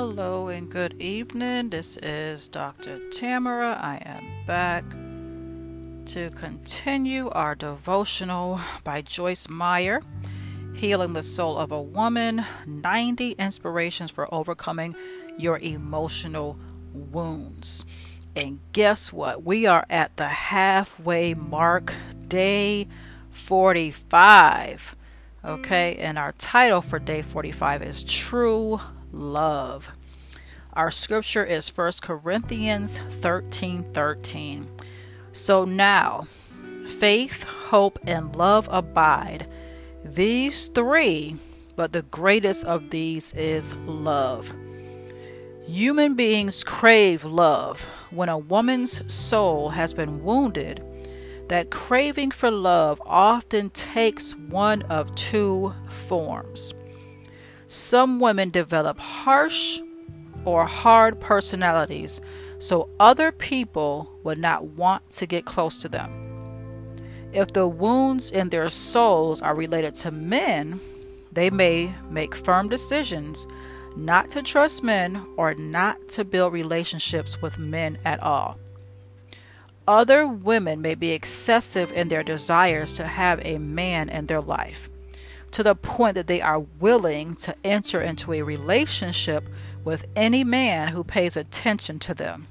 Hello and good evening. This is Dr. Tamara. I am back to continue our devotional by Joyce Meyer, Healing the Soul of a Woman, 90 Inspirations for Overcoming Your Emotional Wounds. And guess what? We are at the halfway mark, day 45. Okay, and our title for day 45 is True Love. Our scripture is 1 Corinthians 13:13. So now, faith, hope, and love abide. These three, but the greatest of these is love. Human beings crave love. When a woman's soul has been wounded, that craving for love often takes one of two forms. Some women develop harsh or hard personalities, so other people would not want to get close to them. If the wounds in their souls are related to men, they may make firm decisions not to trust men or not to build relationships with men at all. Other women may be excessive in their desires to have a man in their life, to the point that they are willing to enter into a relationship with any man who pays attention to them.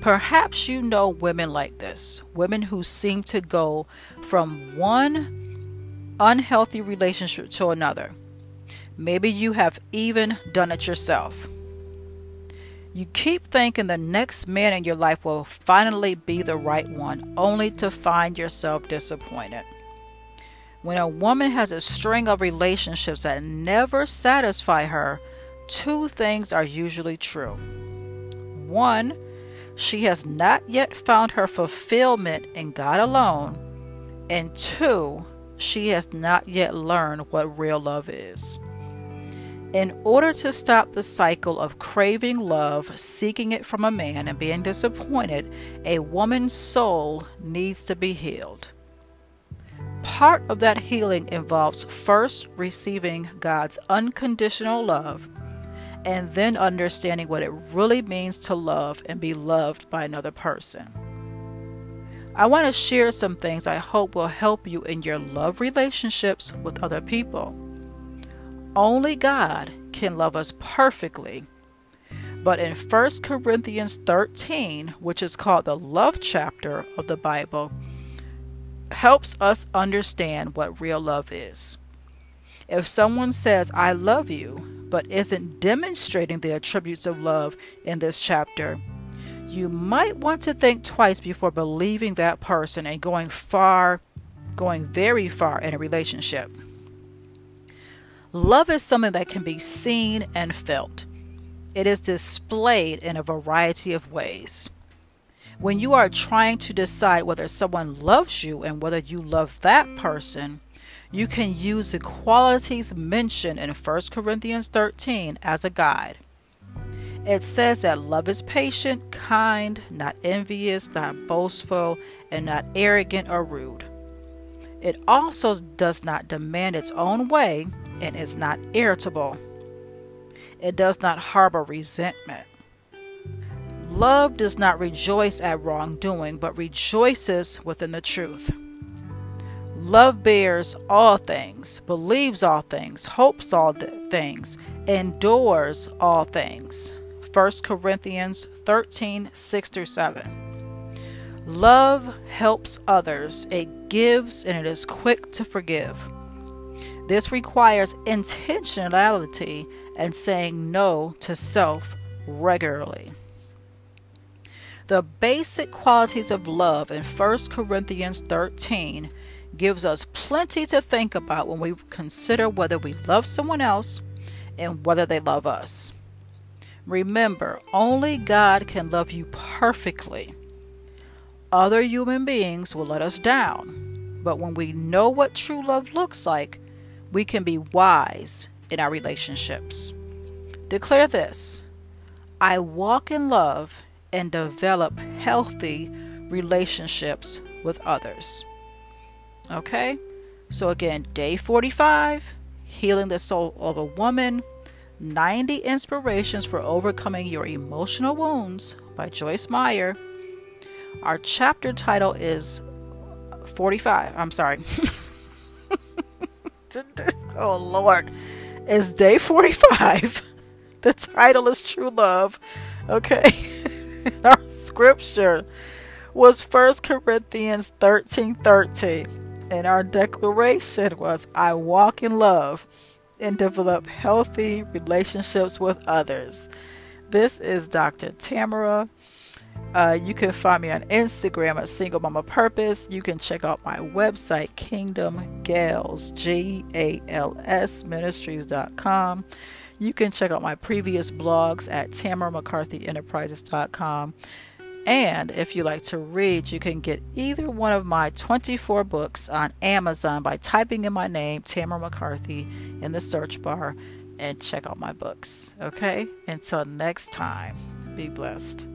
Perhaps you know women like this, women who seem to go from one unhealthy relationship to another. Maybe you have even done it yourself. You keep thinking the next man in your life will finally be the right one, only to find yourself disappointed. When a woman has a string of relationships that never satisfy her, two things are usually true. One, she has not yet found her fulfillment in God alone. And two, she has not yet learned what real love is. In order to stop the cycle of craving love, seeking it from a man, and being disappointed, a woman's soul needs to be healed. Part of that healing involves first receiving God's unconditional love and then understanding what it really means to love and be loved by another person. I want to share some things I hope will help you in your love relationships with other people. Only God can love us perfectly, but in 1 Corinthians 13, which is called the love chapter of the Bible, helps us understand what real love is. If someone says, "I love you," but isn't demonstrating the attributes of love in this chapter, you might want to think twice before believing that person and going very far in a relationship. Love is something that can be seen and felt. It is displayed in a variety of ways. When you are trying to decide whether someone loves you and whether you love that person, you can use the qualities mentioned in 1 Corinthians 13 as a guide. It says that love is patient, kind, not envious, not boastful, and not arrogant or rude. It also does not demand its own way and is not irritable. It does not harbor resentment. Love does not rejoice at wrongdoing, but rejoices within the truth. Love bears all things, believes all things, hopes all things, endures all things. 1 Corinthians 13, 6-7. Love helps others, it gives, and it is quick to forgive. This requires intentionality and saying no to self regularly. The basic qualities of love in 1 Corinthians 13 gives us plenty to think about when we consider whether we love someone else and whether they love us. Remember, only God can love you perfectly. Other human beings will let us down, but when we know what true love looks like, we can be wise in our relationships. Declare this: I walk in love and develop healthy relationships with others. Okay, so again, day 45, Healing the Soul of a Woman, 90 Inspirations for Overcoming Your Emotional Wounds by Joyce Meyer. Our chapter title is 45. I'm sorry. Oh, Lord. It's day 45. The title is True Love. Okay. Our scripture was 1 Corinthians 13:13. And our declaration was, I walk in love and develop healthy relationships with others. This is Dr. Tamara. You can find me on Instagram at Single Mama Purpose. You can check out my website, Kingdom Gals, Gals Ministries.com. You can check out my previous blogs at TamaraMcCarthyEnterprises.com. And if you like to read, you can get either one of my 24 books on Amazon by typing in my name, Tamara McCarthy, in the search bar and check out my books. Okay? Until next time, be blessed.